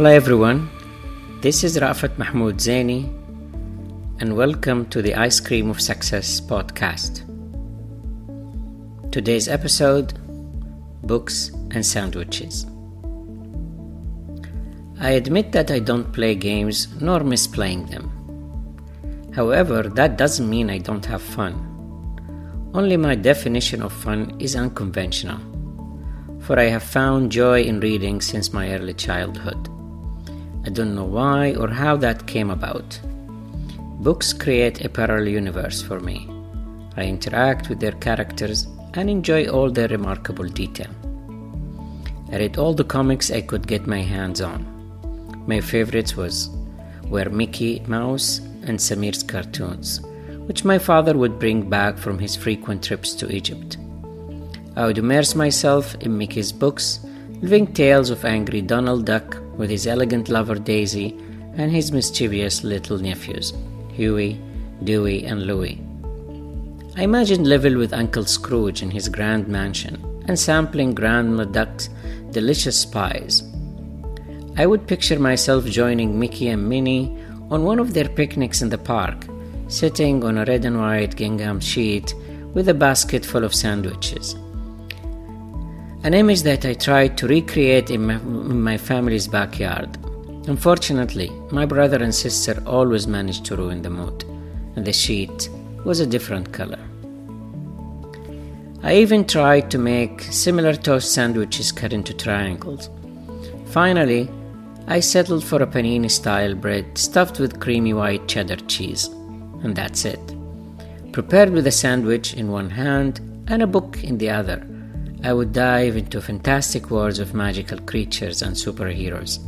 Hello everyone, this is Rafat Mahmoud Zaini and welcome to the Ice Cream of Success podcast. Today's episode, Books and Sandwiches. I admit that I don't play games nor miss playing them. However, that doesn't mean I don't have fun. Only my definition of fun is unconventional, for I have found joy in reading since my early childhood. I don't know why or how that came about. Books create a parallel universe for me. I interact with their characters and enjoy all their remarkable detail. I read all the comics I could get my hands on. My favorites were Mickey Mouse and Samir's cartoons, which my father would bring back from his frequent trips to Egypt. I would immerse myself in Mickey's books, living tales of angry Donald Duck with his elegant lover Daisy and his mischievous little nephews, Huey, Dewey, and Louie. I imagined living with Uncle Scrooge in his grand mansion and sampling Grandma Duck's delicious pies. I would picture myself joining Mickey and Minnie on one of their picnics in the park, sitting on a red and white gingham sheet with a basket full of sandwiches. An image that I tried to recreate in my family's backyard. Unfortunately, my brother and sister always managed to ruin the mood, and the sheet was a different color. I even tried to make similar toast sandwiches cut into triangles. Finally, I settled for a panini-style bread stuffed with creamy white cheddar cheese, and that's it. Prepared with a sandwich in one hand and a book in the other, I would dive into fantastic worlds of magical creatures and superheroes.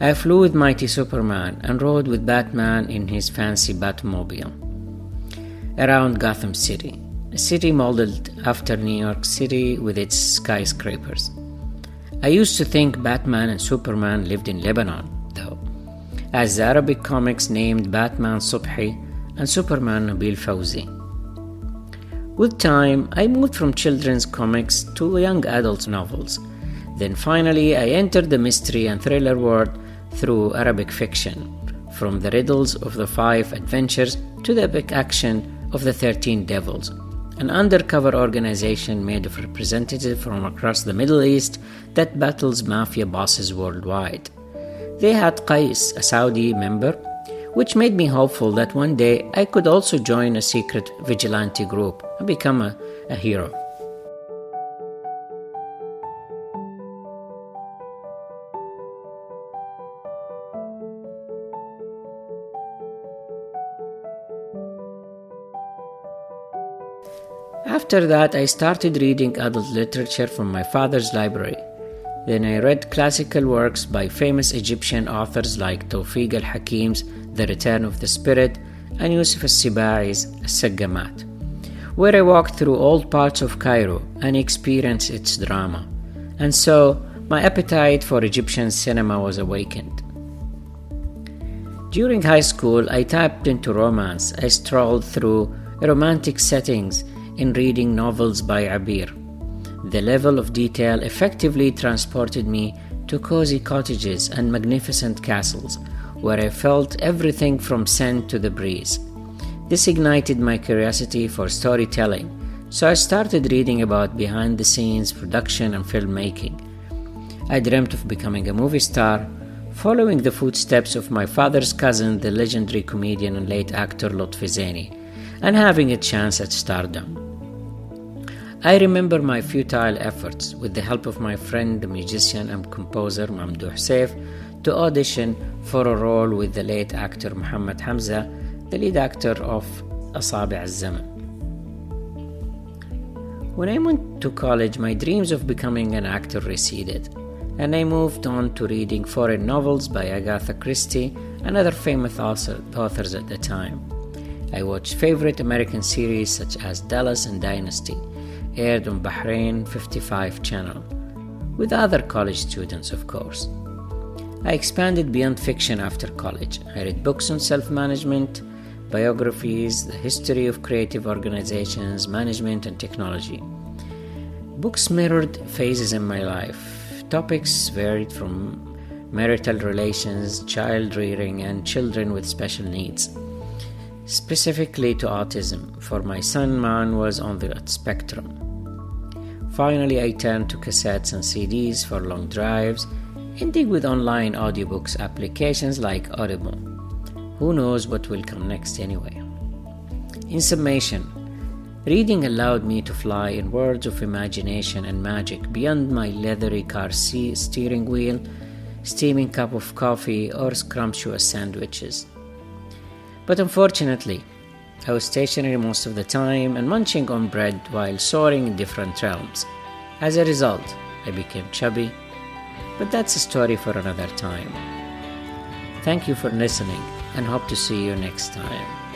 I flew with mighty Superman and rode with Batman in his fancy Batmobile around Gotham City, a city modeled after New York City with its skyscrapers. I used to think Batman and Superman lived in Lebanon, though, as the Arabic comics named Batman Subhi and Superman Nabil Fawzi. With time, I moved from children's comics to young adult novels. Then finally, I entered the mystery and thriller world through Arabic fiction, from the riddles of the Five Adventures to the epic action of the 13 Devils, an undercover organization made of representatives from across the Middle East that battles mafia bosses worldwide. They had Qais, a Saudi member, which made me hopeful that one day I could also join a secret vigilante group and become a hero. After that, I started reading adult literature from my father's library. Then I read classical works by famous Egyptian authors like Tawfiq al-Hakim's The Return of the Spirit and Yusuf al-Sibai's Al-Saqqamat, where I walked through old parts of Cairo and experienced its drama. And so, my appetite for Egyptian cinema was awakened. During high school, I tapped into romance. I strolled through romantic settings in reading novels by Abir. The level of detail effectively transported me to cozy cottages and magnificent castles, where I felt everything from scent to the breeze. This ignited my curiosity for storytelling, so I started reading about behind-the-scenes production and filmmaking. I dreamt of becoming a movie star, following the footsteps of my father's cousin, the legendary comedian and late actor Lotfi Zaini, and having a chance at stardom. I remember my futile efforts, with the help of my friend, the musician and composer Mamdouh Seif, to audition for a role with the late actor Mohamed Hamza, the lead actor of Asabi al-Zaman. When I went to college, my dreams of becoming an actor receded, and I moved on to reading foreign novels by Agatha Christie and other famous authors at the time. I watched favorite American series such as Dallas and Dynasty, aired on Bahrain 55 channel, with other college students, of course. I expanded beyond fiction after college. I read books on self-management, biographies, the history of creative organizations, management, and technology. Books mirrored phases in my life. Topics varied from marital relations, child rearing, and children with special needs, specifically to autism, for my son Man was on the spectrum. Finally, I turned to cassettes and CDs for long drives, ending with online audiobooks applications like Audible. Who knows what will come next anyway. In summation, reading allowed me to fly in worlds of imagination and magic beyond my leathery car steering wheel, steaming cup of coffee, or scrumptious sandwiches. But unfortunately, I was stationary most of the time and munching on bread while soaring in different realms. As a result, I became chubby, but that's a story for another time. Thank you for listening and hope to see you next time.